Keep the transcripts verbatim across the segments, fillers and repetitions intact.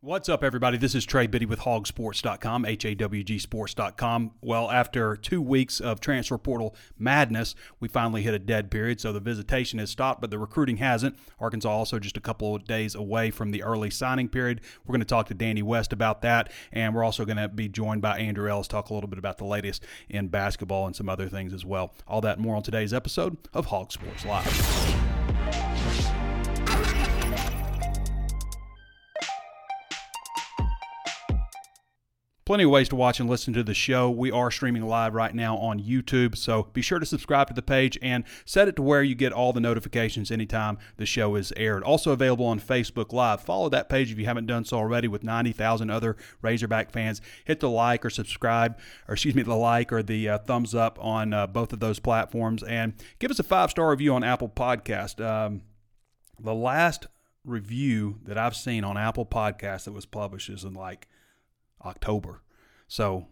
What's up, everybody? This is Trey Biddy with Hog Sports dot com, H A W G Sports dot com. Well, after two weeks of transfer portal madness, we finally hit a dead period, so the visitation has stopped, but the recruiting hasn't. Arkansas also just a couple of days away from the early signing period. We're going to talk to Danny West about that, and we're also going to be joined by Andrew Ellis, talk a little bit about the latest in basketball and some other things as well. All that and more on today's episode of Hog Sports Live. Plenty of ways to watch and listen to the show. We are streaming live right now on YouTube, so be sure to subscribe to the page and set it to where you get all the notifications anytime the show is aired. Also available on Facebook Live. Follow that page if you haven't done so already with ninety thousand other Razorback fans. Hit the like or subscribe, or excuse me, the like or the uh, thumbs up on uh, both of those platforms. And give us a five-star review on Apple Podcast. Um, the last review that I've seen on Apple Podcast that was published is in like October. So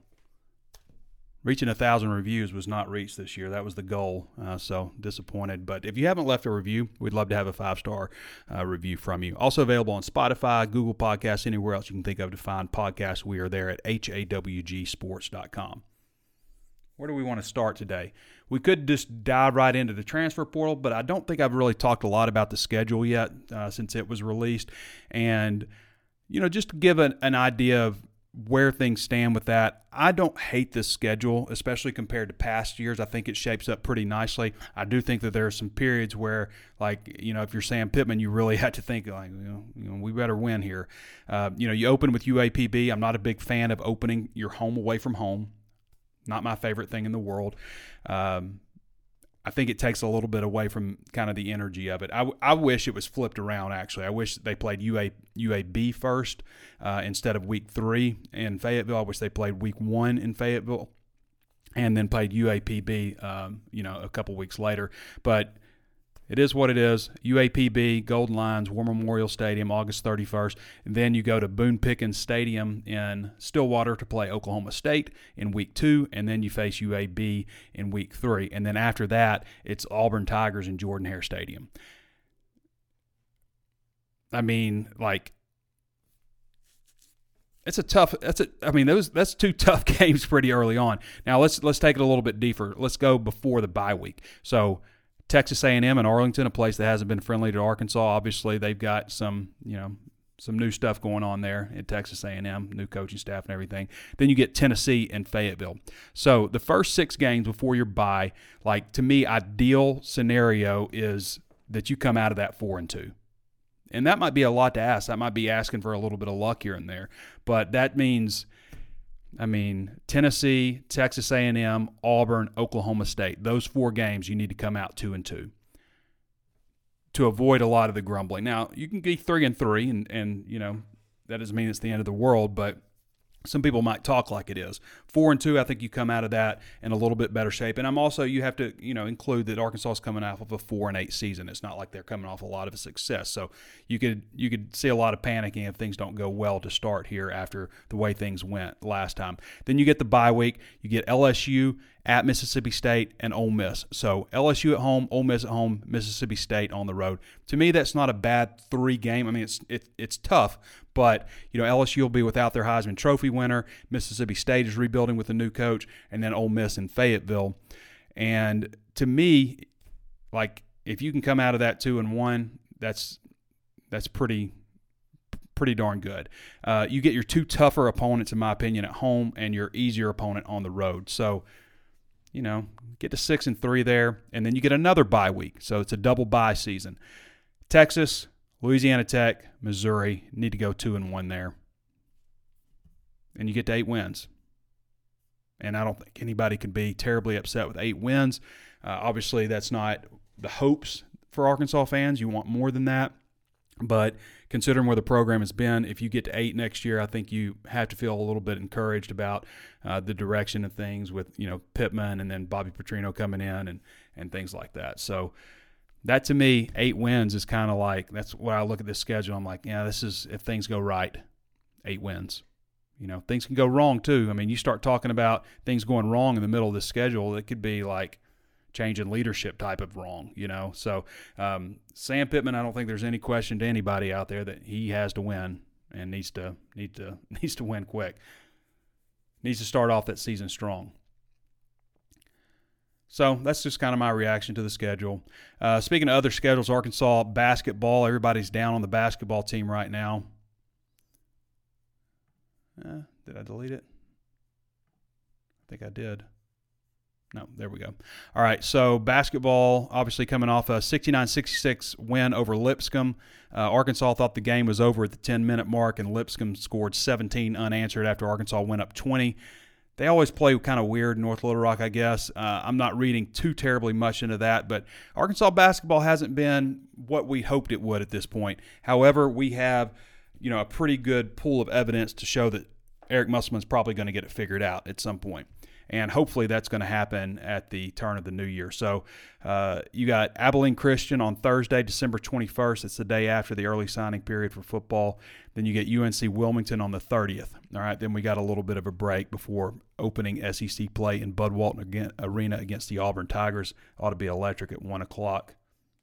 reaching a thousand reviews was not reached this year. That was the goal. Uh, so disappointed. But if you haven't left a review, we'd love to have a five-star uh, review from you. Also available on Spotify, Google Podcasts, anywhere else you can think of to find podcasts. We are there at H A W G sports dot com. Where do we want to start today? We could just dive right into the transfer portal, but I don't think I've really talked a lot about the schedule yet uh, since it was released. And, you know, just to give an, an idea of where things stand with that. I don't hate this schedule, especially compared to past years. I think it shapes up pretty nicely. I do think that there are some periods where, like, you know, if you're Sam Pittman, you really had to think, like, you know, you know we better win here. Uh, you know, you open with U A P B. I'm not a big fan of opening your home away from home. Not my favorite thing in the world. Um, I think it takes a little bit away from kind of the energy of it. I, I wish it was flipped around, actually. I wish they played U A, U A B first uh, instead of week three in Fayetteville. I wish they played week one in Fayetteville and then played U A P B, um, you know, a couple weeks later. But it is what it is. U A P B, Golden Lions, War Memorial Stadium, August thirty-first. And then you go to Boone-Pickens Stadium in Stillwater to play Oklahoma State in week two, and then you face U A B in week three. And then after that, it's Auburn Tigers in Jordan-Hare Stadium. I mean, like, it's a tough. That's a. I mean, those. That's two tough games pretty early on. Now let's let's take it a little bit deeper. Let's go before the bye week. So. Texas A and M in Arlington, a place that hasn't been friendly to Arkansas. Obviously, they've got some, you know, some new stuff going on there at Texas A and M, new coaching staff and everything. Then you get Tennessee and Fayetteville. So the first six games before your bye, like, to me, ideal scenario is that you come out of that four and two. And that might be a lot to ask. That might be asking for a little bit of luck here and there. But that means, I mean, Tennessee, Texas A and M, Auburn, Oklahoma State. Those four games you need to come out two and two to avoid a lot of the grumbling. Now, you can be three and three, and, and you know, that doesn't mean it's the end of the world, but some people might talk like it is. Four and two, I think you come out of that in a little bit better shape. And I'm also, you have to, you know, include that Arkansas is coming off of a four and eight season. It's not like they're coming off a lot of success. So you could you could see a lot of panicking if things don't go well to start here after the way things went last time. Then you get the bye week. You get L S U at Mississippi State and Ole Miss. So L S U at home, Ole Miss at home, Mississippi State on the road. To me, that's not a bad three game. I mean, it's it, it's tough, but you know, L S U will be without their Heisman Trophy winner. Mississippi State is rebuilding with a new coach, and then Ole Miss in Fayetteville. And to me, like, if you can come out of that two and one, that's that's pretty. pretty darn good. Uh, you get your two tougher opponents, in my opinion, at home and your easier opponent on the road. So, you know, get to six and three there, and then you get another bye week. So it's a double bye season. Texas, Louisiana Tech, Missouri need to go two and one there, and you get to eight wins. And I don't think anybody could be terribly upset with eight wins. Uh, obviously, that's not the hopes for Arkansas fans. You want more than that. But considering where the program has been, if you get to eight next year, I think you have to feel a little bit encouraged about uh, the direction of things with, you know, Pittman and then Bobby Petrino coming in and, and things like that. So that, to me, eight wins is kind of like, that's why I look at this schedule. I'm like, yeah, this is, if things go right, eight wins. You know, things can go wrong too. I mean, you start talking about things going wrong in the middle of the schedule, it could be like change in leadership type of wrong, you know. So um, Sam Pittman, I don't think there's any question to anybody out there that he has to win and needs to need to needs to win quick. Needs to start off that season strong. So that's just kind of my reaction to the schedule. Uh, speaking of other schedules, Arkansas basketball, everybody's down on the basketball team right now. Uh, did I delete it? I think I did. No, there we go. All right, so basketball, obviously coming off a sixty-nine sixty-six win over Lipscomb. Uh, Arkansas thought the game was over at the ten-minute mark, and Lipscomb scored seventeen unanswered after Arkansas went up twenty. They always play kind of weird, North Little Rock, I guess. Uh, I'm not reading too terribly much into that, but Arkansas basketball hasn't been what we hoped it would at this point. However, we have – you know, a pretty good pool of evidence to show that Eric Musselman's probably going to get it figured out at some point. And hopefully that's going to happen at the turn of the new year. So uh, you got Abilene Christian on Thursday, December twenty-first. It's the day after the early signing period for football. Then you get U N C Wilmington on the thirtieth. All right, then we got a little bit of a break before opening S E C play in Bud Walton Arena against the Auburn Tigers. Ought to be electric at one o'clock.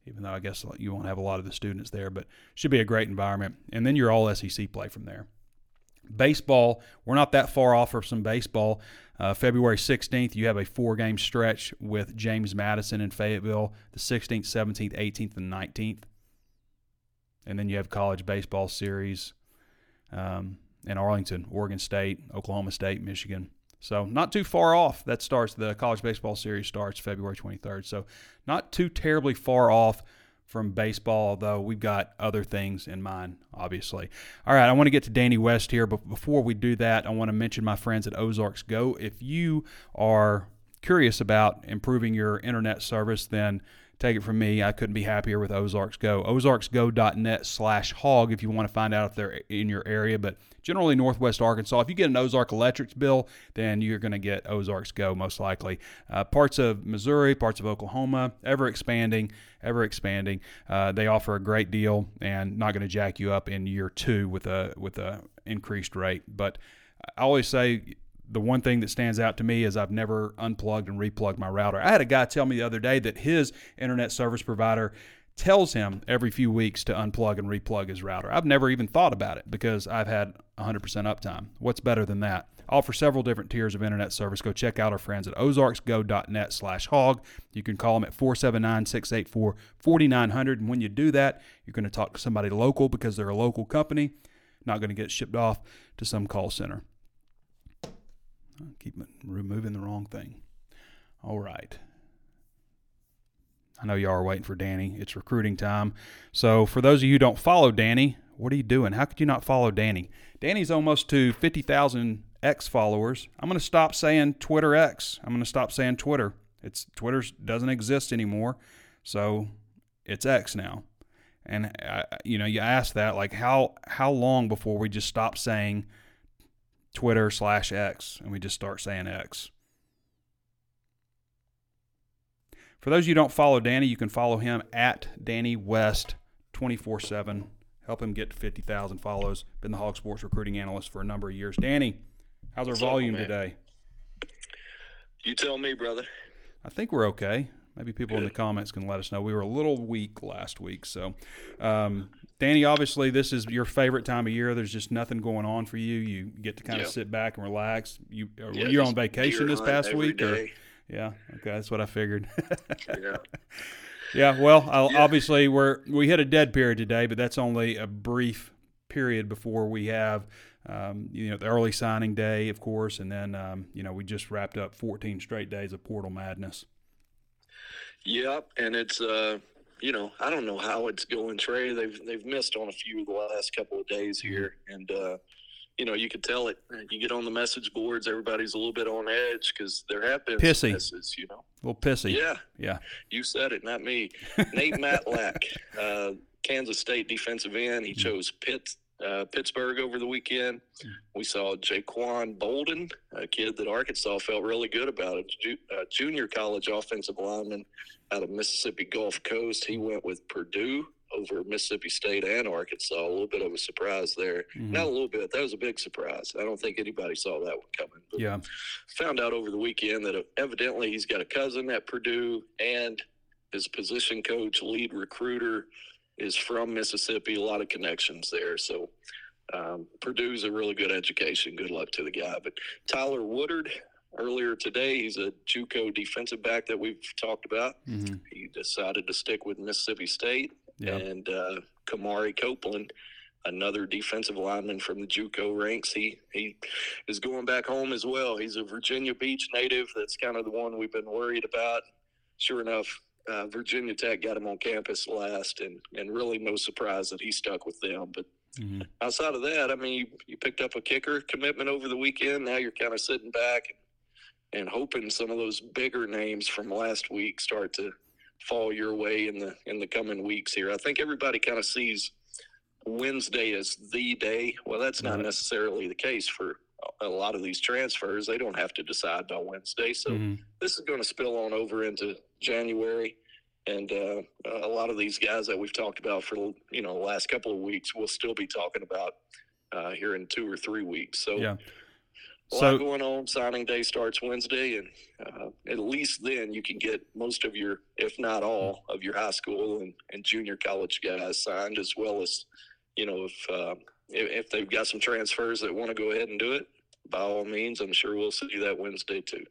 Even though I guess you won't have a lot of the students there, but should be a great environment. And then you're all S E C play from there. Baseball, we're not that far off of some baseball. Uh, February sixteenth, you have a four-game stretch with James Madison in Fayetteville, the sixteenth, seventeenth, eighteenth, and nineteenth. And then you have college baseball series um, in Arlington, Oregon State, Oklahoma State, Michigan. So not too far off. That starts, the college baseball series starts February twenty-third. So not too terribly far off from baseball, though we've got other things in mind, obviously. All right, I want to get to Danny West here, but before we do that, I want to mention my friends at Ozarks Go. If you are curious about improving your internet service, then take it from me, I couldn't be happier with Ozarks Go. OzarksGo.net slash hog if you want to find out if they're in your area. But generally Northwest Arkansas, if you get an Ozark Electrics bill, then you're going to get Ozarks Go most likely. Uh, parts of Missouri, parts of Oklahoma, ever expanding, ever expanding. Uh, they offer a great deal and not going to jack you up in year two with a with a increased rate. But I always say, the one thing that stands out to me is I've never unplugged and replugged my router. I had a guy tell me the other day that his internet service provider tells him every few weeks to unplug and replug his router. I've never even thought about it because I've had one hundred percent uptime. What's better than that? I offer several different tiers of internet service. Go check out our friends at OzarksGo.net slash hog. You can call them at four seven nine, six eight four, four nine zero zero. And when you do that, you're going to talk to somebody local because they're a local company, not going to get shipped off to some call center. Keep removing the wrong thing. All right. I know y'all are waiting for Danny. It's recruiting time. So for those of you who don't follow Danny, what are you doing? How could you not follow Danny? Danny's almost to fifty thousand X followers. I'm going to stop saying Twitter X. I'm going to stop saying Twitter. It's Twitter doesn't exist anymore, so it's X now. And, I, you know, you ask that, like, how how long before we just stop saying Twitter slash X, and we just start saying X. For those of you who don't follow Danny, you can follow him at Danny West twenty-four seven. Help him get to fifty thousand follows. Been the Hog Sports recruiting analyst for a number of years. Danny, how's our What's volume up, today? You tell me, brother. I think we're okay. Maybe people Good. In the comments can let us know. We were a little weak last week. So, um, Danny, obviously this is your favorite time of year. There's just nothing going on for you. You get to kind yep. of sit back and relax. You, are, yeah, you're on vacation this past week? Or, yeah, okay, that's what I figured. yeah. yeah, well, I'll, yeah. obviously we're, we hit a dead period today, but that's only a brief period before we have, um, you know, the early signing day, of course, and then, um, you know, we just wrapped up fourteen straight days of portal madness. Yep, and it's, uh, you know, I don't know how it's going, Trey. They've they've missed on a few of the last couple of days here, and, uh, you know, you could tell it. You get on the message boards, everybody's a little bit on edge because there have been pissy misses, you know. A little pissy. Yeah. Yeah. You said it, not me. Nate Matlack, uh, Kansas State defensive end. He chose Pitt, uh, Pittsburgh over the weekend. We saw Jaquan Bolden, a kid that Arkansas felt really good about, a ju- uh, junior college offensive lineman out of Mississippi Gulf Coast. He went with Purdue over Mississippi State and Arkansas. A little bit of a surprise there. Mm-hmm. Not a little bit. That was a big surprise. I don't think anybody saw that one coming. But yeah. Found out over the weekend that evidently he's got a cousin at Purdue, and his position coach, lead recruiter, is from Mississippi. A lot of connections there. So um, Purdue's a really good education. Good luck to the guy. But Tyler Woodard, earlier today, he's a JUCO defensive back that we've talked about. Mm-hmm. He decided to stick with Mississippi State. Yep. And uh, Kamari Copeland, another defensive lineman from the JUCO ranks, he he is going back home as well. He's a Virginia Beach native. That's kind of the one we've been worried about. Sure enough, uh, Virginia Tech got him on campus last, and, and really no surprise that he stuck with them. But mm-hmm. outside of that, I mean, you, you picked up a kicker commitment over the weekend. Now you're kind of sitting back and, and hoping some of those bigger names from last week start to fall your way in the in the coming weeks here. I think everybody kind of sees Wednesday as the day. Well, that's not necessarily the case for a lot of these transfers. They don't have to decide by Wednesday. So mm-hmm. this is going to spill on over into January. And uh, a lot of these guys that we've talked about for, you know, the last couple of weeks, we'll still be talking about uh, here in two or three weeks. So yeah. A lot so, going on. Signing day starts Wednesday, and uh, at least then you can get most of your, if not all, of your high school and, and junior college guys signed, as well as, you know, if, uh, if if they've got some transfers that want to go ahead and do it, by all means, I'm sure we'll see that Wednesday too.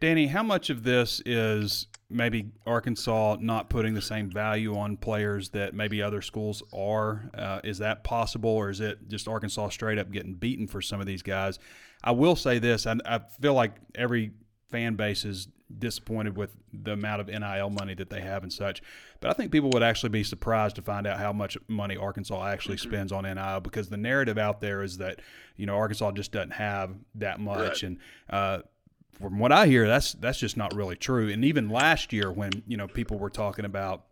Danny, how much of this is maybe Arkansas not putting the same value on players that maybe other schools are? Uh, is that possible, or is it just Arkansas straight up getting beaten for some of these guys? I will say this, I, I feel like every fan base is disappointed with the amount of N I L money that they have and such, but I think people would actually be surprised to find out how much money Arkansas actually mm-hmm. spends on N I L, because the narrative out there is that, you know, Arkansas just doesn't have that much. Right. And, uh, from what I hear, that's that's just not really true. And even last year when, you know, people were talking about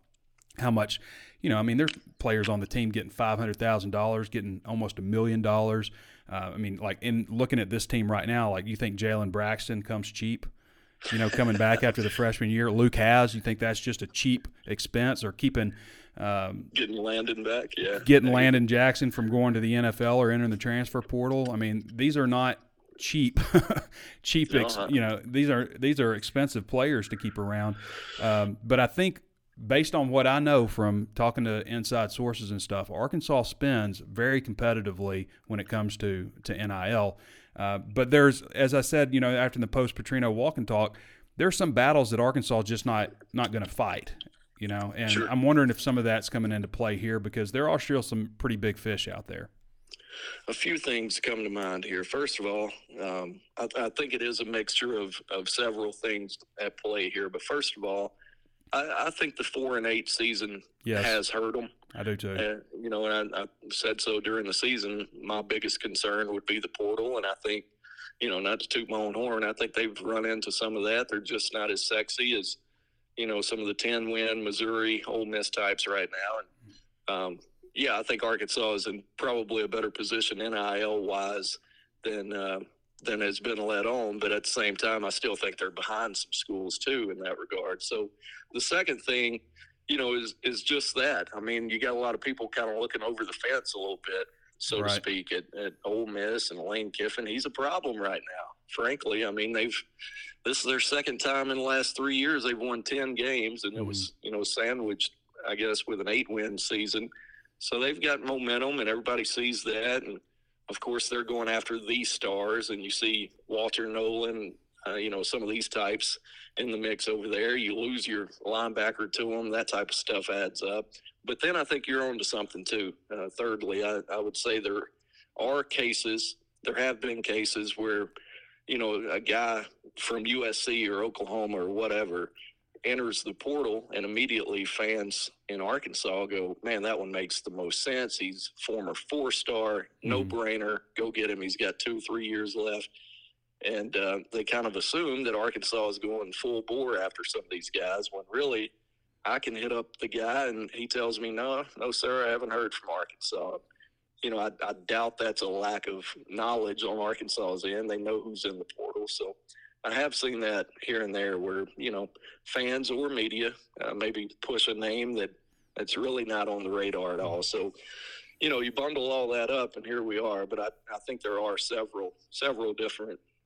how much, you know, I mean, there's players on the team getting five hundred thousand dollars, getting almost a million dollars. Uh, I mean, like, in looking at this team right now, like, you think Jalen Braxton comes cheap, you know, coming back after the freshman year? Luke Haas, you think that's just a cheap expense? Or keeping um, – Getting Landon back, yeah. Getting Landon Jackson from going to the N F L or entering the transfer portal. I mean, these are not – cheap cheap ex- uh-huh. you know, these are these are expensive players to keep around, um, but I think based on what I know from talking to inside sources and stuff, Arkansas spends very competitively when it comes to to N I L, uh, but there's, as I said, you know, after the post Petrino walk and talk, there's some battles that Arkansas just not not going to fight, you know, and sure. I'm wondering if some of that's coming into play here, because there are still some pretty big fish out there. A few things come to mind here. First of all, um, I, I think it is a mixture of, of several things at play here. But first of all, I, I think the four and eight season yes. has hurt them. I do too. Uh, you know, and I, I said so during the season. My biggest concern would be the portal, and I think, you know, not to toot my own horn, I think they've run into some of that. They're just not as sexy as, you know, some of the ten-win Missouri, Ole Miss types right now. And um, yeah, I think Arkansas is in probably a better position N I L-wise than uh, than has been let on. But at the same time, I still think they're behind some schools, too, in that regard. So the second thing, you know, is is just that. I mean, you got a lot of people kind of looking over the fence a little bit, so right. to speak, at, at Ole Miss and Lane Kiffin. He's a problem right now, frankly. I mean, they've this is their second time in the last three years they've won ten games, and mm-hmm. it was, you know, sandwiched, I guess, with an eight-win season. So they've got momentum, and everybody sees that. And, of course, they're going after the stars. And you see Walter Nolan, uh, you know, some of these types in the mix over there. You lose your linebacker to them. That type of stuff adds up. But then I think you're on to something, too. Uh, thirdly, I, I would say there are cases, there have been cases where, you know, a guy from U S C or Oklahoma or whatever enters the portal, and immediately fans in Arkansas go, man, that one makes the most sense. He's former four-star, no-brainer. Go get him. He's got two, three years left. And uh, they kind of assume that Arkansas is going full bore after some of these guys, when really I can hit up the guy and he tells me, no, no, sir, I haven't heard from Arkansas. You know, I, I doubt that's a lack of knowledge on Arkansas's end. They know who's in the portal. So I have seen that here and there where, you know, fans or media uh, maybe push a name that that's really not on the radar at all. So, you know, you bundle all that up and here we are. But I, I think there are several, several different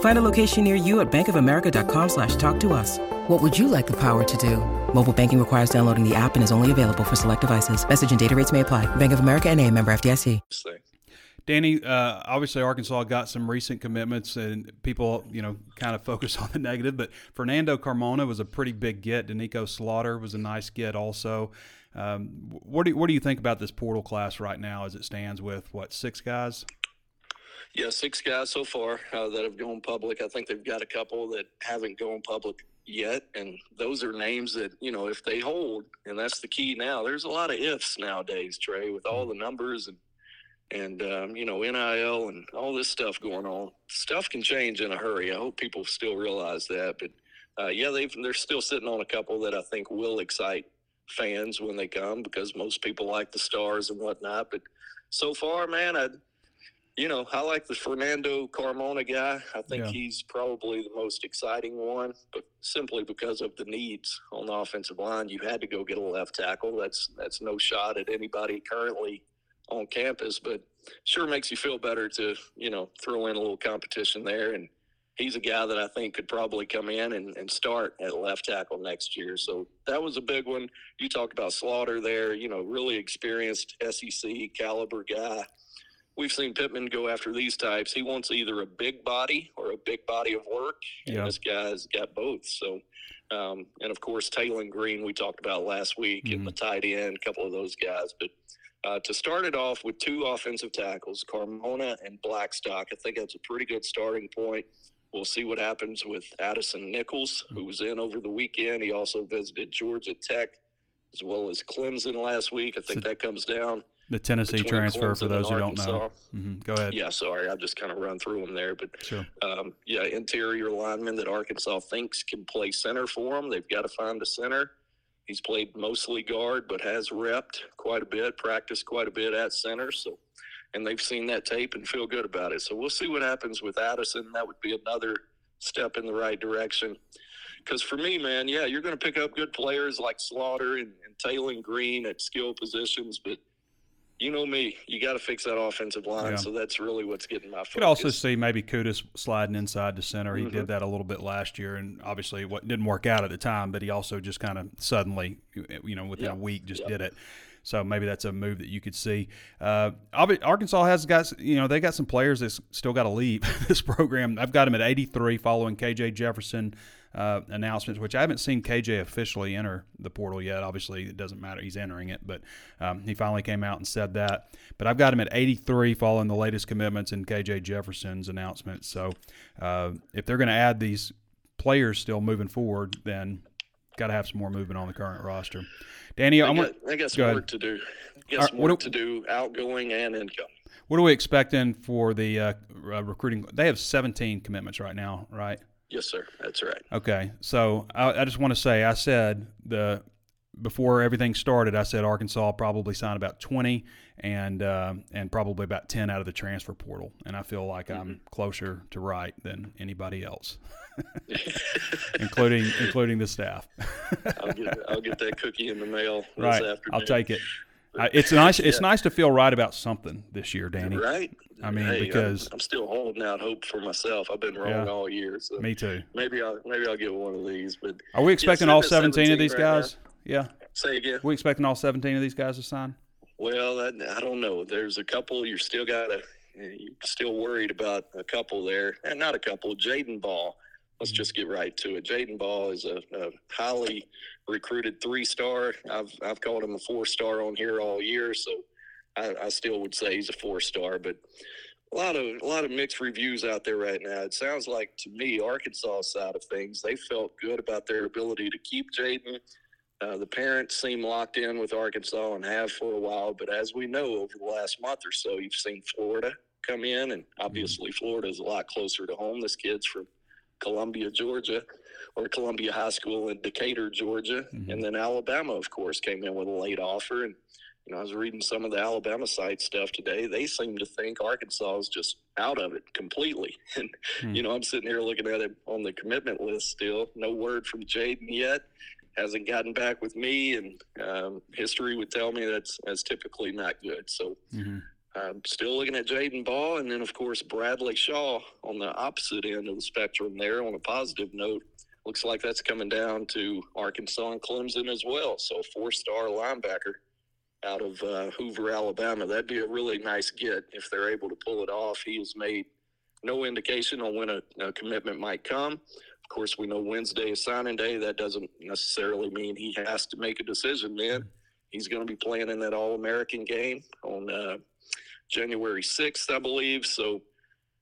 Find a location near you at bankofamerica.com slash talk to us. What would you like the power to do? Mobile banking requires downloading the app and is only available for select devices. Message and data rates may apply. Bank of America N A, member F D I C. Danny, uh, obviously Arkansas got some recent commitments and people, you know, kind of focus on the negative, but Fernando Carmona was a pretty big get. Danico Slaughter was a nice get also. Um, what do you, what do you think about this portal class right now as it stands with, what, six guys? Yeah, six guys so far uh, that have gone public. I think they've got a couple that haven't gone public yet, and those are names that, you know, if they hold, and that's the key now. There's a lot of ifs nowadays, Trey, with all the numbers and And, um, you know, N I L and all this stuff going on. Stuff can change in a hurry. I hope people still realize that. But, uh, yeah, they've, they're still sitting on a couple that I think will excite fans when they come, because most people like the stars and whatnot. But so far, man, I, you know, I like the Fernando Carmona guy. I think yeah. he's probably the most exciting one, but simply because of the needs on the offensive line. You had to go get a left tackle. That's, that's no shot at anybody currently on campus, but sure makes you feel better to, you know, throw in a little competition there. And he's a guy that I think could probably come in and, and start at left tackle next year. So that was a big one. You talked about Slaughter there, you know, really experienced S E C caliber guy. We've seen Pittman go after these types. He wants either a big body or a big body of work. Yeah. And this guy's got both. So, um, and of course, Taylen Green, we talked about last week mm-hmm. in the tight end, a couple of those guys, but Uh, to start it off with two offensive tackles, Carmona and Blackstock, I think that's a pretty good starting point. We'll see what happens with Addison Nichols, who was in over the weekend. He also visited Georgia Tech as well as Clemson last week. I think that comes down. The Tennessee transfer, Clemson for those who don't know. Mm-hmm. Go ahead. Yeah, sorry. I just kind of run through them there. But, sure. um, yeah, interior lineman that Arkansas thinks can play center for them. They've got to find a center. He's played mostly guard, but has repped quite a bit, practiced quite a bit at center. So, and they've seen that tape and feel good about it. So we'll see what happens with Addison. That would be another step in the right direction. Because for me, man, yeah, you're going to pick up good players like Slaughter and, and Taylen Green at skill positions, but you know me, you got to fix that offensive line. Yeah. So that's really what's getting my focus. You could also see maybe Kudus sliding inside to center. He mm-hmm. did that a little bit last year, and obviously what didn't work out at the time, but he also just kind of suddenly, you know, within yeah. a week just yeah. did it. So maybe that's a move that you could see. Uh, Arkansas has got, you know, they got some players that's still got to leave this program. I've got him at eighty-three following K J Jefferson uh, announcements, which I haven't seen K J officially enter the portal yet. Obviously, it doesn't matter. He's entering it, but um, he finally came out and said that. But I've got him at eighty-three following the latest commitments and K J Jefferson's announcement. So uh, if they're going to add these players still moving forward, then got to have some more movement on the current roster. Danny, I got, I got some go work to do. I got some right, work do, to do, outgoing and incoming. What are we expecting for the uh, recruiting? They have seventeen commitments right now, right? Yes, sir. That's right. Okay. So I, I just want to say, I said the before everything started, I said Arkansas probably signed about twenty and uh, and probably about ten out of the transfer portal. And I feel like mm-hmm. I'm closer to right than anybody else, including including the staff. I'll, get, I'll get that cookie in the mail this right. afternoon. I'll take it. Uh, it's nice. It's yeah. nice to feel right about something this year, Danny. Right. I mean, hey, because I'm, I'm still holding out hope for myself. I've been wrong yeah, all year. So me too. Maybe I'll maybe I'll get one of these. But are we expecting yeah, all seventeen of these right guys? Now. Yeah. Say again. Are we expecting all seventeen of these guys to sign? Well, I, I don't know. There's a couple. You're still got a. You're still worried about a couple there, and not a couple. Jaden Ball. Let's just get right to it. Jaden Ball is a, a highly recruited three-star. I've I've called him a four-star on here all year, so I, I still would say he's a four-star. But a lot of a lot of mixed reviews out there right now. It sounds like to me, Arkansas side of things, they felt good about their ability to keep Jaden. Uh, the parents seem locked in with Arkansas and have for a while. But as we know, over the last month or so, you've seen Florida come in, and obviously Florida is a lot closer to home. This kid's from Columbia, Georgia, or Columbia High School in Decatur, Georgia. Mm-hmm. And then Alabama, of course, came in with a late offer. And, you know, I was reading some of the Alabama site stuff today. They seem to think Arkansas is just out of it completely. And, mm-hmm. you know, I'm sitting here looking at it on the commitment list still. No word from Jaden yet. Hasn't gotten back with me. And um, history would tell me that's, that's typically not good. So mm-hmm. I'm still looking at Jaden Ball, and then, of course, Bradley Shaw on the opposite end of the spectrum there. On a positive note, looks like that's coming down to Arkansas and Clemson as well. So a four-star linebacker out of uh, Hoover, Alabama. That'd be a really nice get if they're able to pull it off. He has made no indication on when a, a commitment might come. Of course, we know Wednesday is signing day. That doesn't necessarily mean he has to make a decision then. He's going to be playing in that All-American game on uh, – January sixth, I believe. So,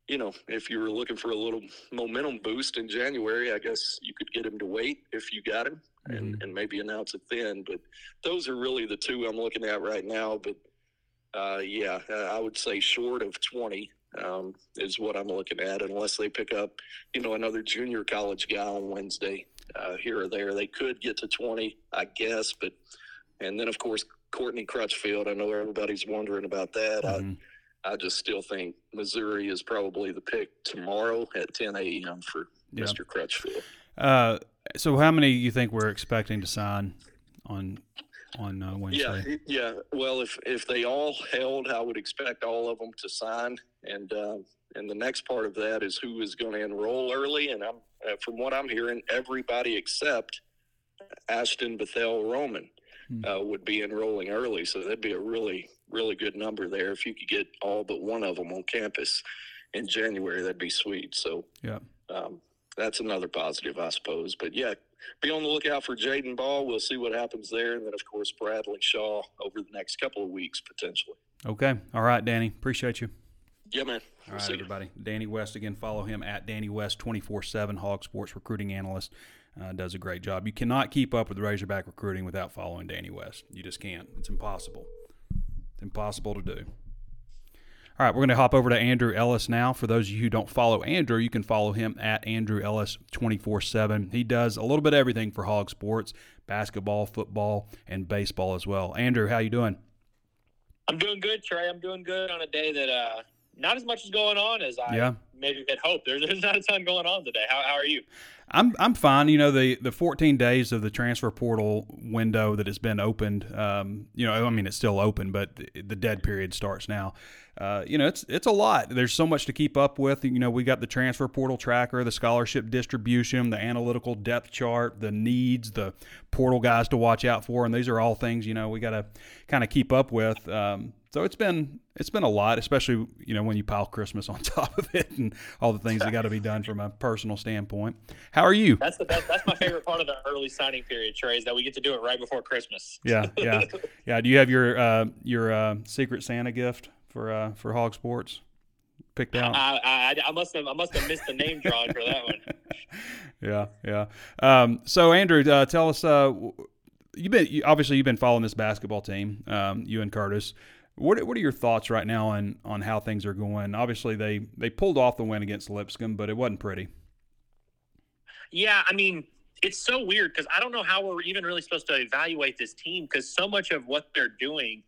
you know, if you were looking for a little momentum boost in January, I guess you could get him to wait if you got him mm-hmm. and, and maybe announce it then. But those are really the two I'm looking at right now. But, uh, yeah, I would say short of twenty um, is what I'm looking at, unless they pick up, you know, another junior college guy on Wednesday uh, here or there. They could get to twenty, I guess. But, and then, of course, Courtney Crutchfield, I know everybody's wondering about that. Mm-hmm. I, I just still think Missouri is probably the pick tomorrow at ten a.m. for yeah. Mister Crutchfield. Uh, so how many do you think we're expecting to sign on on uh, Wednesday? Yeah, yeah. Well, if, if they all held, I would expect all of them to sign. And uh, and the next part of that is who is going to enroll early. And I'm uh, from what I'm hearing, everybody except Ashton Bethel Roman. Uh, would be enrolling early, so that'd be a really, really good number there. If you could get all but one of them on campus in January, that'd be sweet. So yeah, um, that's another positive, I suppose. But, yeah, be on the lookout for Jaden Ball. We'll see what happens there. And then, of course, Bradley Shaw over the next couple of weeks potentially. Okay. All right, Danny. Appreciate you. Yeah, man. All right, everybody. Danny West, again, follow him at Danny West twenty-four seven, Hog Sports recruiting analyst. Uh, does a great job. You cannot keep up with Razorback recruiting without following Danny West. You just can't. It's impossible. It's impossible to do. All right, we're going to hop over to Andrew Ellis now. For those of you who don't follow Andrew, you can follow him at Andrew Ellis twenty-four seven. He does a little bit of everything for Hog Sports, basketball, football, and baseball as well. Andrew, how you doing? I'm doing good, Trey. I'm doing good on a day that uh, not as much is going on as I yeah. maybe had hoped. There's, there's not a ton going on today. How, how are you? I'm I'm fine. You know, the, the fourteen days of the transfer portal window that has been opened, um, you know, I mean, it's still open, but the, the dead period starts now. Uh, you know, it's it's a lot. There's so much to keep up with. You know, we got the transfer portal tracker, the scholarship distribution, the analytical depth chart, the needs, the portal guys to watch out for. And these are all things, you know, we got to kind of keep up with. Um, so it's been it's been a lot, especially, you know, when you pile Christmas on top of it and all the things that got to be done from a personal standpoint. How are you? That's the best, that's my favorite part of the early signing period, Trey, is that we get to do it right before Christmas. Yeah, yeah, yeah. Do you have your uh, your uh, Secret Santa gift for uh, for Hog Sports picked out? I, I, I must have I must have missed the name drawing for that one. Yeah, yeah. Um, so Andrew, uh, tell us. Uh, you've been you, obviously you've been following this basketball team, um, you and Curtis. What what are your thoughts right now on, on how things are going? Obviously, they, they pulled off the win against Lipscomb, but it wasn't pretty. Yeah, I mean, it's so weird because I don't know how we're even really supposed to evaluate this team because so much of what they're doing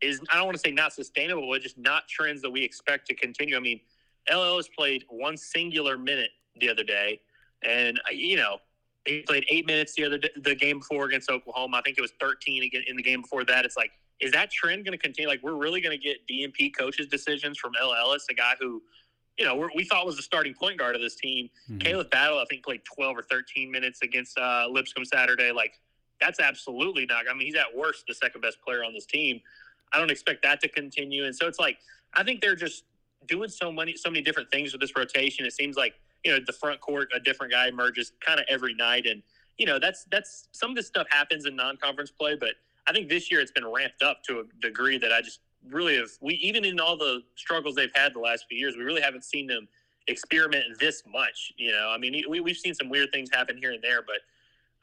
is, I don't want to say not sustainable, but just not trends that we expect to continue. I mean, L L has played one singular minute the other day, and, you know, He played eight minutes the other the game before against Oklahoma. I think it was thirteen in the game before that. It's like, is that trend going to continue? Like, we're really going to get D and P coaches' decisions from L. Ellis, a guy who, you know, we're, we thought was the starting point guard of this team. Mm-hmm. Caleb Battle, I think, played twelve or thirteen minutes against uh, Lipscomb Saturday. Like, that's absolutely not – I mean, he's at worst the second-best player on this team. I don't expect that to continue. And so it's like, I think they're just doing so many, so many different things with this rotation. It seems like, you know, the front court, a different guy emerges kind of every night. And, you know, that's, that's some of this stuff happens in non-conference play, but I think this year it's been ramped up to a degree that I just really have, we, even in all the struggles they've had the last few years, we really haven't seen them experiment this much. You know, I mean, we, we've seen some weird things happen here and there, but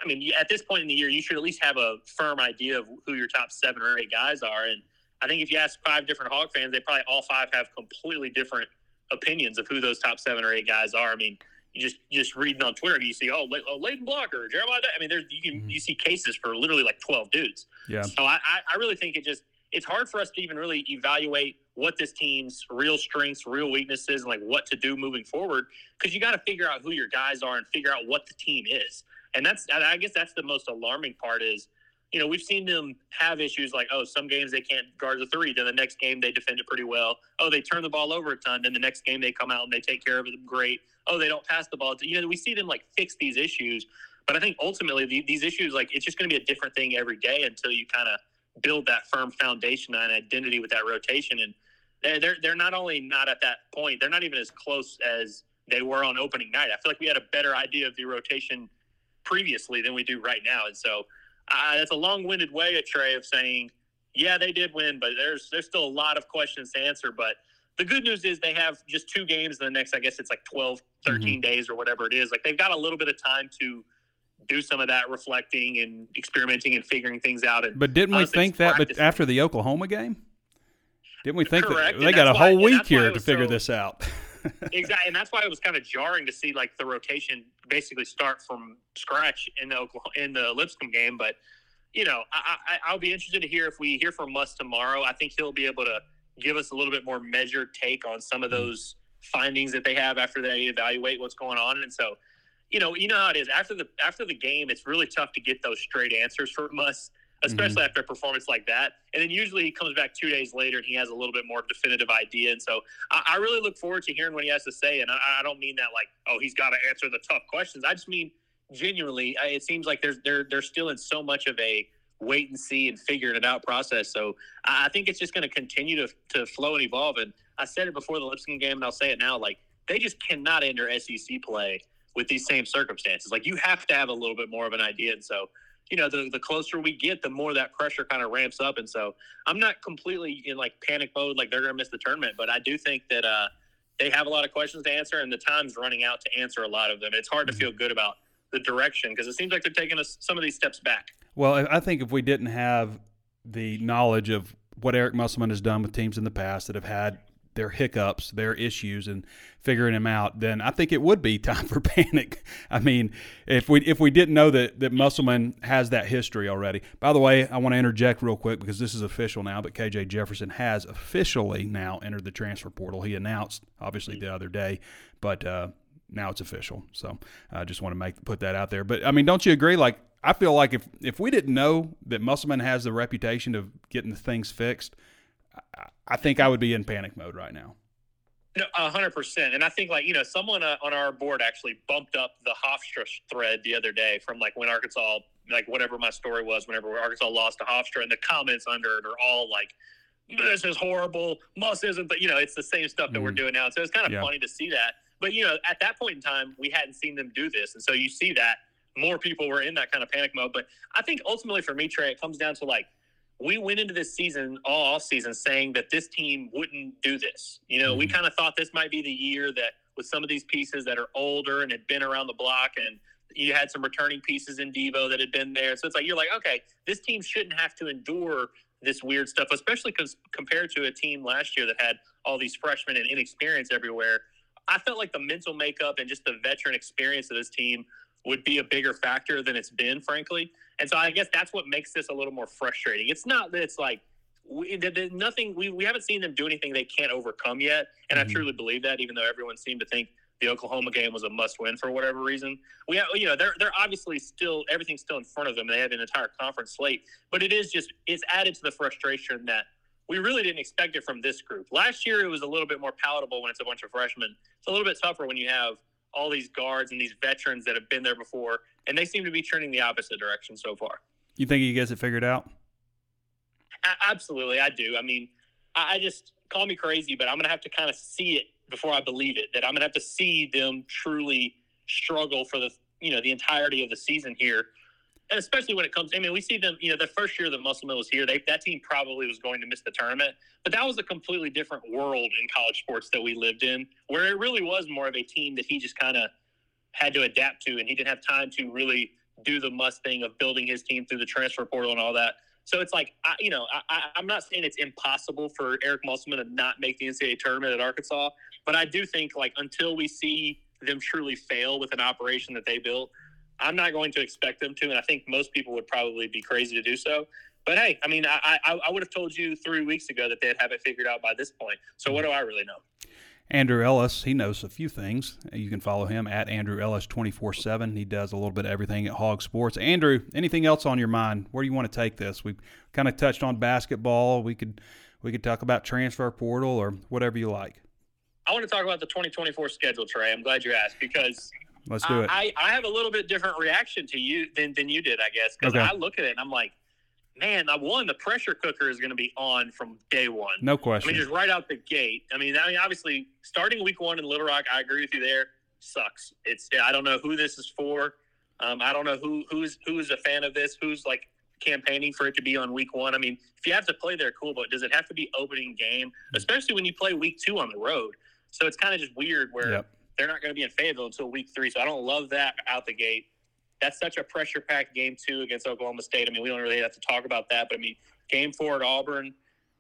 I mean, at this point in the year, you should at least have a firm idea of who your top seven or eight guys are. And I think if you ask five different Hawk fans, they probably all five have completely different opinions of who those top seven or eight guys are. I mean, you just just reading on Twitter, you see, oh, Le- oh Leighton Blocker, Jeremiah. Da-. I mean, there's you can mm-hmm. you see cases for literally like twelve dudes. Yeah. So I, I really think it just it's hard for us to even really evaluate what this team's real strengths, real weaknesses, and like what to do moving forward, because you got to figure out who your guys are and figure out what the team is. And that's I guess that's the most alarming part is. You know, we've seen them have issues like, oh, some games they can't guard the three. Then the next game they defend it pretty well. Oh, they turn the ball over a ton. Then the next game they come out and they take care of it great. Oh, they don't pass the ball. You know, we see them, like, fix these issues. But I think ultimately the, these issues, like, it's just going to be a different thing every day until you kind of build that firm foundation and identity with that rotation. And they're, they're, they're not only not at that point, they're not even as close as they were on opening night. I feel like we had a better idea of the rotation previously than we do right now. And so – Uh, that's a long-winded way, a Trey, of saying, yeah, they did win, but there's there's still a lot of questions to answer. But the good news is they have just two games in the next, I guess it's like twelve, thirteen mm-hmm. days or whatever it is. Like, they've got a little bit of time to do some of that reflecting and experimenting and figuring things out. And but didn't we think that but after the Oklahoma game? Didn't we think Correct. that they got a whole why, week here to figure so, this out? Exactly, and that's why it was kind of jarring to see like the rotation basically start from scratch in the Oklahoma, in the Lipscomb game. But you know, I, I, I'll be interested to hear if we hear from Musk tomorrow. I think he'll be able to give us a little bit more measured take on some of those findings that they have after they evaluate what's going on. And so, you know, you know how it is after the after the game. It's really tough to get those straight answers from Musk, especially mm-hmm. after a performance like that. And then usually he comes back two days later and he has a little bit more definitive idea. And so I, I really look forward to hearing what he has to say. And I, I don't mean that like, oh, he's got to answer the tough questions. I just mean genuinely, I, it seems like there's, they're, they're still in so much of a wait and see and figuring it out process. So I, I think it's just going to continue to to flow and evolve. And I said it before the Lipscomb game and I'll say it now, like they just cannot enter S E C play with these same circumstances. Like you have to have a little bit more of an idea. And so, you know, the the closer we get, the more that pressure kind of ramps up. And so I'm not completely in like panic mode, like they're going to miss the tournament. But I do think that uh, they have a lot of questions to answer and the time's running out to answer a lot of them. It's hard to feel good about the direction because it seems like they're taking us some of these steps back. Well, I think if we didn't have the knowledge of what Eric Musselman has done with teams in the past that have had their hiccups, their issues, and figuring them out, then I think it would be time for panic. I mean, if we if we didn't know that, that Musselman has that history already. By the way, I want to interject real quick because this is official now, but K J Jefferson has officially now entered the transfer portal. He announced, obviously, the other day, but uh, now it's official. So I just want to make put that out there. But, I mean, don't you agree? Like, I feel like if, if we didn't know that Musselman has the reputation of getting things fixed, I think I would be in panic mode right now. No, one hundred percent. And I think, like, you know, someone uh, on our board actually bumped up the Hofstra thread the other day from, like, when Arkansas, like, whatever my story was, whenever Arkansas lost to Hofstra, and the comments under it are all, like, this is horrible, Muss isn't, but, you know, it's the same stuff that mm. we're doing now. So it's kind of yeah. funny to see that. But, you know, at that point in time, we hadn't seen them do this. And so you see that more people were in that kind of panic mode. But I think ultimately for me, Trey, it comes down to, like, we went into this season, all offseason, saying that this team wouldn't do this. You know, mm-hmm. we kind of thought this might be the year that with some of these pieces that are older and had been around the block, and you had some returning pieces in Devo that had been there. So it's like, you're like, okay, this team shouldn't have to endure this weird stuff, especially cause compared to a team last year that had all these freshmen and inexperience everywhere. I felt like the mental makeup and just the veteran experience of this team would be a bigger factor than it's been, frankly. And so I guess that's what makes this a little more frustrating. It's not that it's like we, there's nothing we, – we haven't seen them do anything they can't overcome yet, and mm-hmm. I truly believe that, even though everyone seemed to think The Oklahoma game was a must-win for whatever reason. We have, you know, they're they're obviously still everything's still in front of them. They have an entire conference slate, but it is just it's added to the frustration that we really didn't expect it from this group. Last year, it was a little bit more palatable when it's a bunch of freshmen. It's a little bit tougher when you have all these guards and these veterans that have been there before, and they seem to be trending the opposite direction so far. You think you guys have figured out? I, absolutely, I do. I mean, I, I just call me crazy, but I'm going to have to kind of see it before I believe it, that I'm going to have to see them truly struggle for the, you know, the entirety of the season here. And especially when it comes, I mean, we see them, you know, the first year that Musselman was here, they, that team probably was going to miss the tournament, but that was a completely different world in college sports that we lived in, where it really was more of a team that he just kind of had to adapt to. And he didn't have time to really do the must thing of building his team through the transfer portal and all that. So it's like, I, you know, I, I, I'm not saying it's impossible for Eric Musselman to not make the N C double A tournament at Arkansas, but I do think, like, until we see them truly fail with an operation that they built, I'm not going to expect them to, and I think most people would probably be crazy to do so. But, hey, I mean, I, I, I would have told you three weeks ago that they'd have it figured out by this point. So what do I really know? Andrew Ellis, he knows a few things. You can follow him at Andrew Ellis twenty-four seven. He does a little bit of everything at Hog Sports. Andrew, anything else on your mind? Where do you want to take this? We've kind of touched on basketball. We could we could talk about transfer portal or whatever you like. I want to talk about the twenty twenty-four schedule, Trey. I'm glad you asked because Let's do it. I, I have a little bit different reaction to you than, than you did, I guess, because okay. I look at it and I'm like, man, one, the pressure cooker is going to be on from day one. No question. I mean, just right out the gate. I mean, I mean, obviously, starting week one in Little Rock, I agree with you there, sucks. It's I don't know who this is for. Um, I don't know who who's who is a fan of this, who's, like, campaigning for it to be on week one. I mean, if you have to play there, cool, but does it have to be opening game, especially when you play week two on the road? So it's kind of just weird where yep. they're not going to be in Fayetteville until week three, so I don't love that out the gate. That's such a pressure-packed game two against Oklahoma State. I mean, we don't really have to talk about that, but, I mean, game four at Auburn,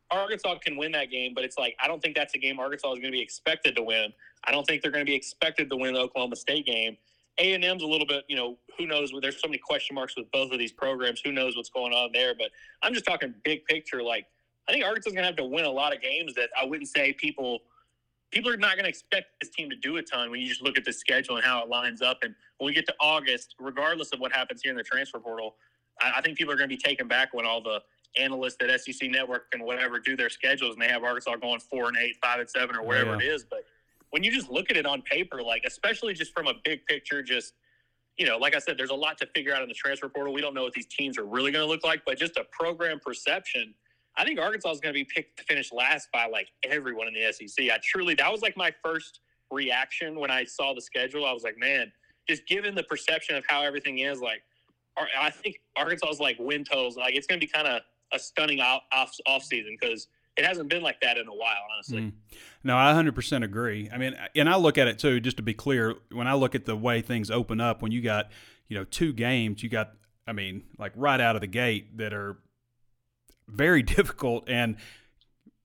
Arkansas can win that game, but it's like I don't think that's a game Arkansas is going to be expected to win. I don't think they're going to be expected to win the Oklahoma State game. A and M's a little bit, you know, who knows? There's so many question marks with both of these programs. Who knows what's going on there? But I'm just talking big picture. Like, I think Arkansas is going to have to win a lot of games that I wouldn't say people – People are not going to expect this team to do a ton when you just look at the schedule and how it lines up. And when we get to August, regardless of what happens here in the transfer portal, I, I think people are going to be taken back when all the analysts at S E C Network and whatever do their schedules and they have Arkansas going four and eight, five and seven, or whatever yeah. it is. But when you just look at it on paper, like especially just from a big picture, just you know, like I said, there's a lot to figure out in the transfer portal. We don't know what these teams are really going to look like, but just a program perception. I think Arkansas is going to be picked to finish last by, like, everyone in the S E C. I truly – that was, like, my first reaction when I saw the schedule. I was like, man, just given the perception of how everything is, like, I think Arkansas's, like, win totals, like, it's going to be kind of a stunning off, off, off season because it hasn't been like that in a while, honestly. Mm. No, I one hundred percent agree. I mean, and I look at it, too, just to be clear, when I look at the way things open up, when you got, you know, two games, you got, I mean, like, right out of the gate that are – very difficult, and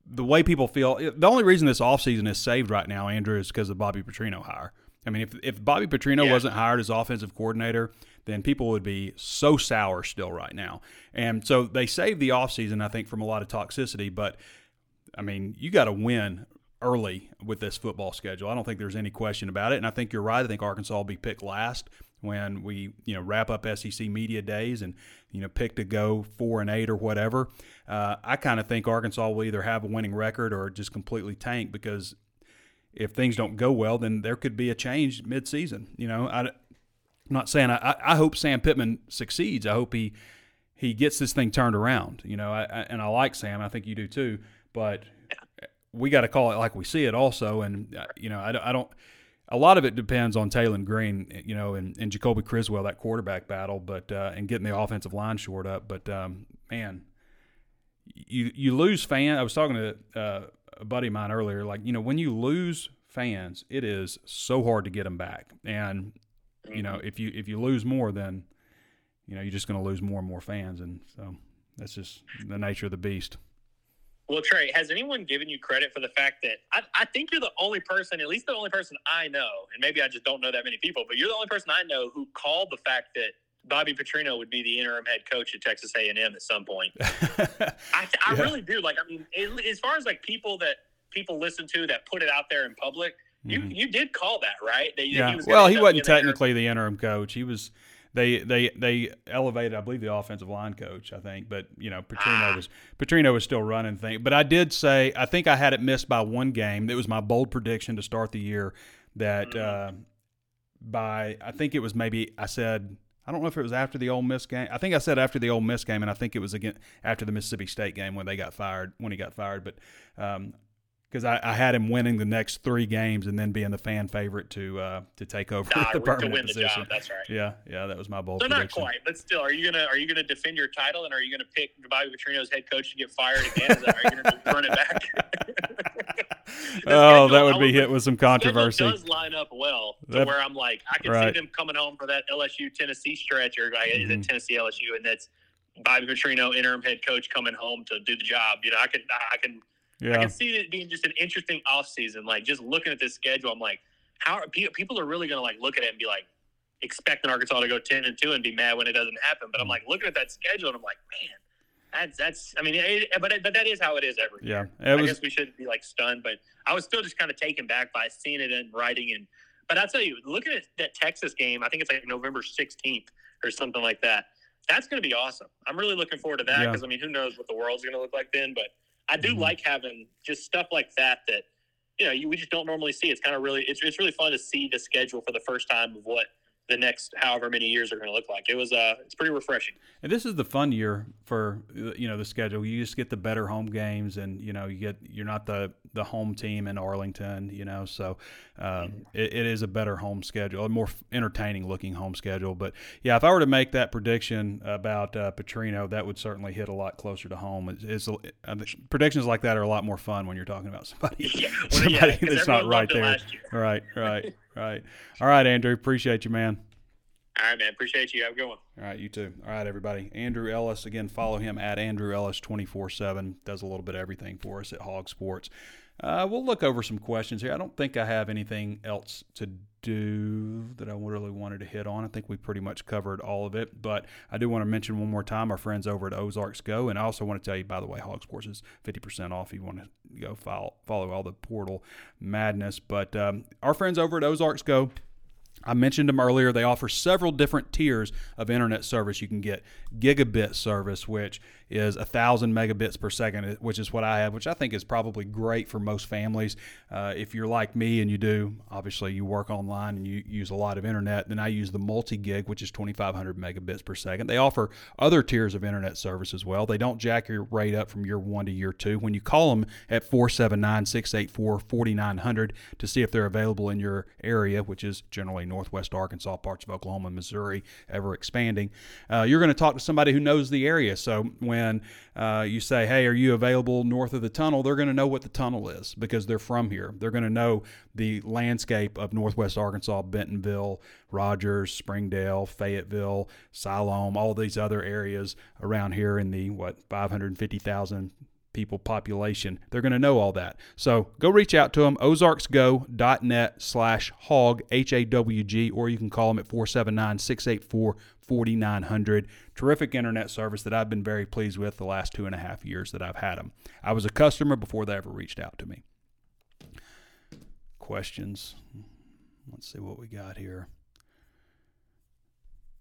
the way people feel, the only reason this offseason is saved right now, Andrew, is because of Bobby Petrino hire. I mean, if if Bobby Petrino yeah. wasn't hired as offensive coordinator, then people would be so sour still right now. And so they saved the offseason, I think, from a lot of toxicity. But, I mean, you got to win early with this football schedule. I don't think there's any question about it, and I think you're right. I think Arkansas will be picked last when we, you know, wrap up S E C media days and, you know, pick to go four and eight or whatever. Uh, I kind of think Arkansas will either have a winning record or just completely tank because if things don't go well, then there could be a change midseason. You know, I, I'm not saying I, I hope Sam Pittman succeeds. I hope he he gets this thing turned around. You know, I, I, and I like Sam. I think you do too. But we got to call it like we see it also. And, you know, I, I don't – a lot of it depends on Taylen Green, you know, and, and Jacoby Criswell, that quarterback battle, but uh, and getting the offensive line shored up. But, um, man, you you lose fans. I was talking to uh, a buddy of mine earlier. Like, you know, when you lose fans, it is so hard to get them back. And, you know, if you if you lose more, then, you know, you're just going to lose more and more fans. And so that's just the nature of the beast. Well, Trey, has anyone given you credit for the fact that I, I think you're the only person, at least the only person I know, and maybe I just don't know that many people, but you're the only person I know who called the fact that Bobby Petrino would be the interim head coach at Texas A and M at some point. I, I yeah. really do. Like, I mean, it, as far as like people that people listen to that put it out there in public, You mm-hmm. you did call that, right? That you, yeah. He was well, he wasn't technically the interim coach. He was they they they elevated, I believe, the offensive line coach. I think, but you know, Petrino ah. was Petrino was still running things. But I did say, I think I had it missed by one game. It was my bold prediction to start the year that mm-hmm. uh, by I think it was maybe I said. I don't know if it was after the Ole Miss game. I think I said after the Ole Miss game, and I think it was again after the Mississippi State game when they got fired, when he got fired. But because um, I, I had him winning the next three games and then being the fan favorite to uh, to take over nah, the permanent to win position. The job. That's right. Yeah, yeah, that was my bold. So prediction. Not quite, but still, are you gonna are you gonna defend your title, and are you gonna pick Bobby Petrino's head coach to get fired again? Or are you gonna run it back? Oh, that would be hit with some controversy. It does line up well to that, where I'm like, I can right. see them coming home for that L S U-Tennessee stretch, or like, mm-hmm. is Tennessee-L S U, and that's Bobby Petrino, interim head coach, coming home to do the job. You know, I can, I can, yeah. I can see it being just an interesting offseason. Like, just looking at this schedule, I'm like, how are, people are really going to, like, look at it and be like, expecting Arkansas to go ten and two and be mad when it doesn't happen. But I'm like, looking at that schedule, and I'm like, man. That's, that's, I mean, it, but it, but that is how it is every year. Yeah, I was, guess we shouldn't be, like, stunned, but I was still just kind of taken back by seeing it in writing. And but I'll tell you, looking at that Texas game, I think it's like November sixteenth or something like that. That's going to be awesome. I'm really looking forward to that because, yeah. I mean, who knows what the world's going to look like then. But I do mm-hmm. like having just stuff like that that, you know, you, we just don't normally see. It's kind of really, it's it's really fun to see the schedule for the first time of what the next however many years are going to look like. It was uh, it's pretty refreshing. And this is the fun year for, you know, the schedule. You just get the better home games, and you know you get you're not the the home team in Arlington, you know. So um, it, it is a better home schedule, a more entertaining looking home schedule. But yeah, if I were to make that prediction about uh, Petrino, that would certainly hit a lot closer to home. It's, it's a, uh, predictions like that are a lot more fun when you're talking about somebody, yeah. somebody yeah, that's not right there. Right, right. Right. All right, Andrew. Appreciate you, man. All right, man. Appreciate you. Have a good one. All right, you too. All right, everybody. Andrew Ellis. Again, follow him at Andrew Ellis twenty-four seven. Does a little bit of everything for us at Hog Sports. Uh, we'll look over some questions here. I don't think I have anything else to do that I really wanted to hit on. I think we pretty much covered all of it, but I do want to mention one more time our friends over at Ozarks Go, and I also want to tell you, by the way, Hog Sports is fifty percent off if you want to go follow, follow all the portal madness. But um, our friends over at Ozarks Go, I mentioned them earlier. They offer several different tiers of internet service. You can get gigabit service, which is one thousand megabits per second, which is what I have, which I think is probably great for most families. Uh, if you're like me and you do, obviously you work online and you use a lot of internet, then I use the multi-gig, which is twenty-five hundred megabits per second. They offer other tiers of internet service as well. They don't jack your rate up from year one to year two. When you call them at four seven nine, six eight four, four nine zero zero to see if they're available in your area, which is generally Northwest Arkansas, parts of Oklahoma, Missouri, ever expanding, uh, you're going to talk to somebody who knows the area. So when uh, you say, hey, are you available north of the tunnel? They're going to know what the tunnel is because they're from here. They're going to know the landscape of Northwest Arkansas, Bentonville, Rogers, Springdale, Fayetteville, Siloam, all these other areas around here in the, what, five hundred fifty thousand people population. They're going to know all that. So go reach out to them, OzarksGo.net slash hog, H A W G, or you can call them at four seven nine, six eight four, four nine zero zero. Terrific internet service that I've been very pleased with the last two and a half years that I've had them. I was a customer before they ever reached out to me. Questions. Let's see what we got here.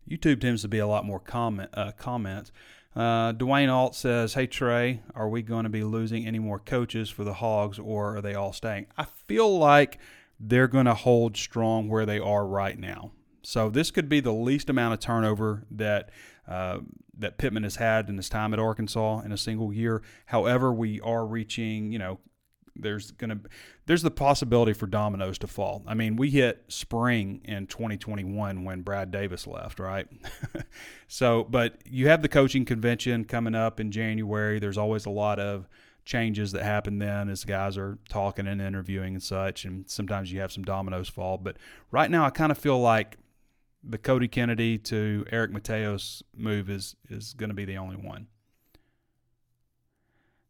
YouTube tends to be a lot more comment uh, comments. Uh, Dwayne Alt says, hey, Trey, are we going to be losing any more coaches for the Hogs, or are they all staying? I feel like they're going to hold strong where they are right now. So this could be the least amount of turnover that uh, that Pittman has had in his time at Arkansas in a single year. However, we are reaching, you know, there's going to there's the possibility for dominoes to fall. I mean, we hit spring in twenty twenty-one when Brad Davis left, right? So, but you have the coaching convention coming up in January. There's always a lot of changes that happen then as guys are talking and interviewing and such, and sometimes you have some dominoes fall. But right now I kind of feel like the Cody Kennedy to Eric Mateos move is is going to be the only one.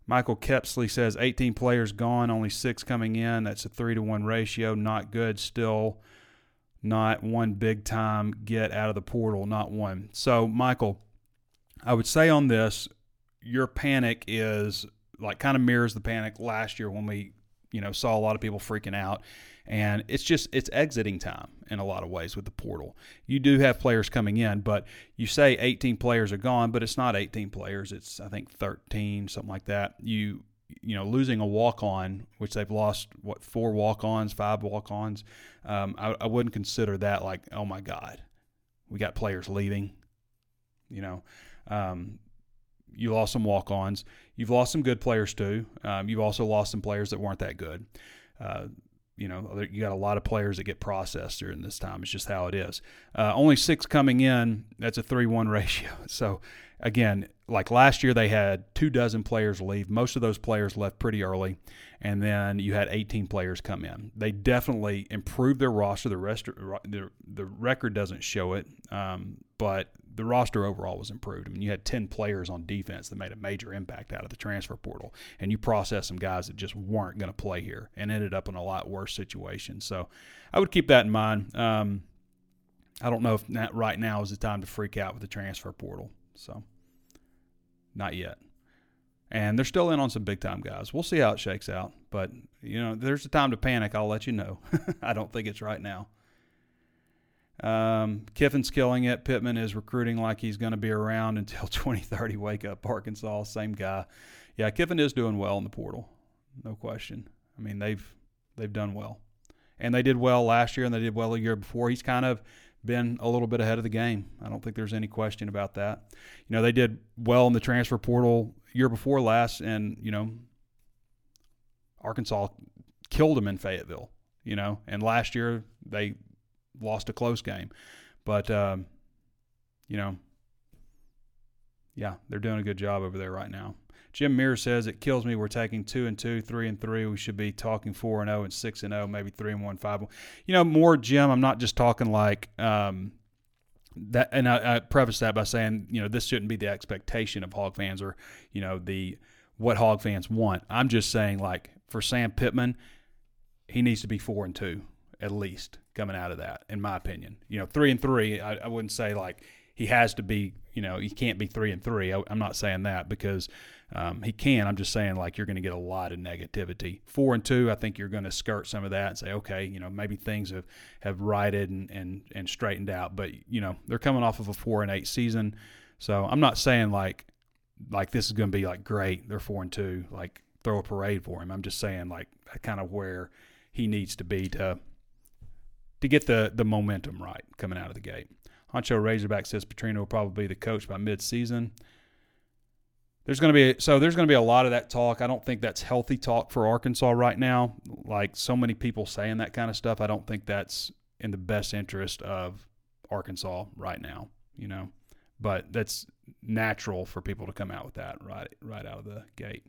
Michael Kepsley says eighteen players gone, only six coming in. That's a three to one ratio. Not good. Still not one big time get out of the portal. Not one. So, Michael, I would say on this, your panic is like kind of mirrors the panic last year when we, you know, saw a lot of people freaking out And it's just, it's exiting time in a lot of ways with the portal. You do have players coming in, but you say eighteen players are gone, but it's not eighteen players. It's, I think, thirteen, something like that. You, you know, losing a walk-on, which they've lost, what, four walk-ons, five walk-ons. Um, I, I wouldn't consider that like, oh my God, we got players leaving, you know. Um, you lost some walk-ons. You've lost some good players too. Um, you've also lost some players that weren't that good. Uh, you know, you got a lot of players that get processed during this time. It's just how it is. Uh, only six coming in. That's a three one ratio. So, again, like last year they had two dozen players leave. Most of those players left pretty early, and then you had eighteen players come in. They definitely improved their roster. The rest, the, the record doesn't show it, um, but the roster overall was improved. I mean, you had ten players on defense that made a major impact out of the transfer portal, and you processed some guys that just weren't going to play here and ended up in a lot worse situation. So I would keep that in mind. Um, I don't know if that right now is the time to freak out with the transfer portal. So, not yet. And they're still in on some big-time guys. We'll see how it shakes out. But, you know, there's a time to panic. I'll let you know. I don't think it's right now. Um, Kiffin's killing it. Pittman is recruiting like he's going to be around until twenty thirty. Wake up, Arkansas. Same guy. Yeah, Kiffin is doing well in the portal. No question. I mean, they've they've done well. And they did well last year, and they did well the year before. He's kind of been a little bit ahead of the game. I don't think there's any question about that. You know, they did well in the transfer portal year before last, and, you know, Arkansas killed them in Fayetteville, you know, and last year they lost a close game. But, um, you know, yeah, they're doing a good job over there right now. Jim Mears says, it kills me. We're taking two and two, three and three. We should be talking four and zero and six and zero, maybe three and one, five. You know, more Jim. I'm not just talking like um, that. And I, I preface that by saying, you know, this shouldn't be the expectation of Hog fans or, you know, the what Hog fans want. I'm just saying, like, for Sam Pittman, he needs to be four and two at least coming out of that, in my opinion. You know, three and three. I, I wouldn't say like he has to be. You know, he can't be three and three. I, I'm not saying that because um, he can. I'm just saying, like, you're going to get a lot of negativity. Four and two, I think you're going to skirt some of that and say, okay, you know, maybe things have, have righted and, and, and straightened out. But, you know, they're coming off of a four and eight season. So I'm not saying, like, like this is going to be, like, great. They're four and two. Like, throw a parade for him. I'm just saying, like, kind of where he needs to be to to get the, the momentum right coming out of the gate. Honcho Razorback says Petrino will probably be the coach by midseason. There's going to be so there's going to be a lot of that talk. I don't think that's healthy talk for Arkansas right now. Like so many people saying that kind of stuff, I don't think that's in the best interest of Arkansas right now. You know, but that's natural for people to come out with that right right out of the gate.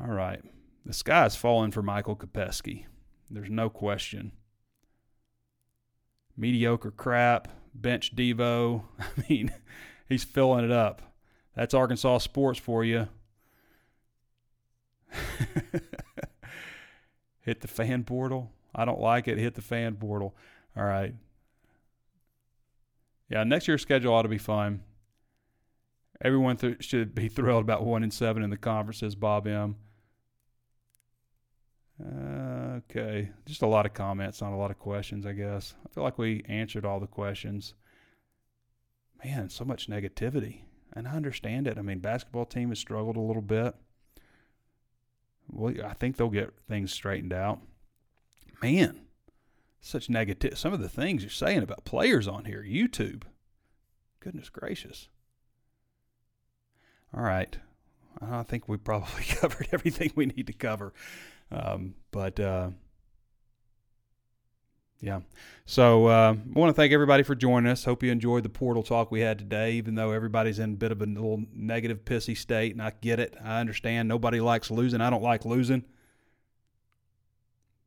All right, the sky is falling for Michael Kopeski. There's no question. Mediocre crap, bench Devo. I mean, he's filling it up. That's Arkansas sports for you. Hit the fan portal. I don't like it. Hit the fan portal. All right. Yeah, next year's schedule ought to be fun. Everyone th- should be thrilled about one and seven in the conference, says Bob M. Uh, okay, just a lot of comments, not a lot of questions, I guess. I feel like we answered all the questions. Man, so much negativity, and I understand it. I mean, basketball team has struggled a little bit. Well, I think they'll get things straightened out. Man, such negative. Some of the things you're saying about players on here, YouTube. Goodness gracious. All right, I think we probably covered everything we need to cover. Um, but, uh, yeah, so, uh, I want to thank everybody for joining us. Hope you enjoyed the portal talk we had today, even though everybody's in a bit of a little negative pissy state, and I get it. I understand nobody likes losing. I don't like losing.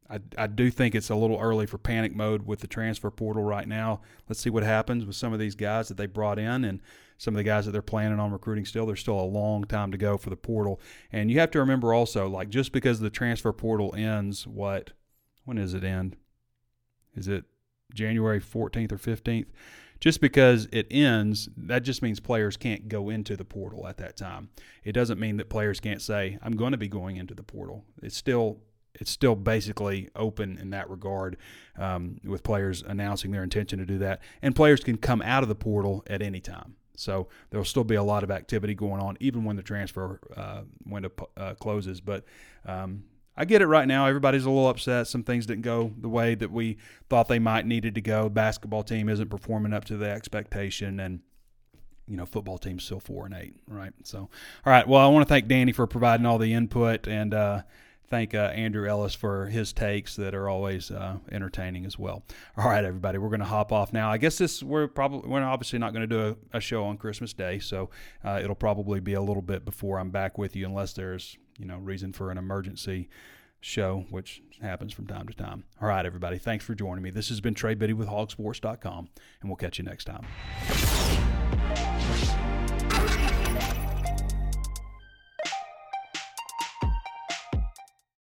I, I do think it's a little early for panic mode with the transfer portal right now. Let's see what happens with some of these guys that they brought in and some of the guys that they're planning on recruiting still. There's still a long time to go for the portal. And you have to remember also, like, just because the transfer portal ends, what, when does it end? Is it January fourteenth or fifteenth? Just because it ends, that just means players can't go into the portal at that time. It doesn't mean that players can't say, I'm going to be going into the portal. It's still it's still basically open in that regard, um, with players announcing their intention to do that. And players can come out of the portal at any time. So there will still be a lot of activity going on, even when the transfer uh, window uh, closes. But um, I get it right now. Everybody's a little upset. Some things didn't go the way that we thought they might needed to go. Basketball team isn't performing up to the expectation, and you know, football team's still four and eight, right? So, all right. Well, I want to thank Danny for providing all the input, and uh, thank uh, Andrew Ellis for his takes that are always uh, entertaining as well. All right, everybody, we're going to hop off now. I guess this we're probably we're obviously not going to do a, a show on Christmas Day, so uh, it'll probably be a little bit before I'm back with you, unless there's you know reason for an emergency show, which happens from time to time. All right, everybody, thanks for joining me. This has been Trey Biddy with Hog Sports dot com, and we'll catch you next time.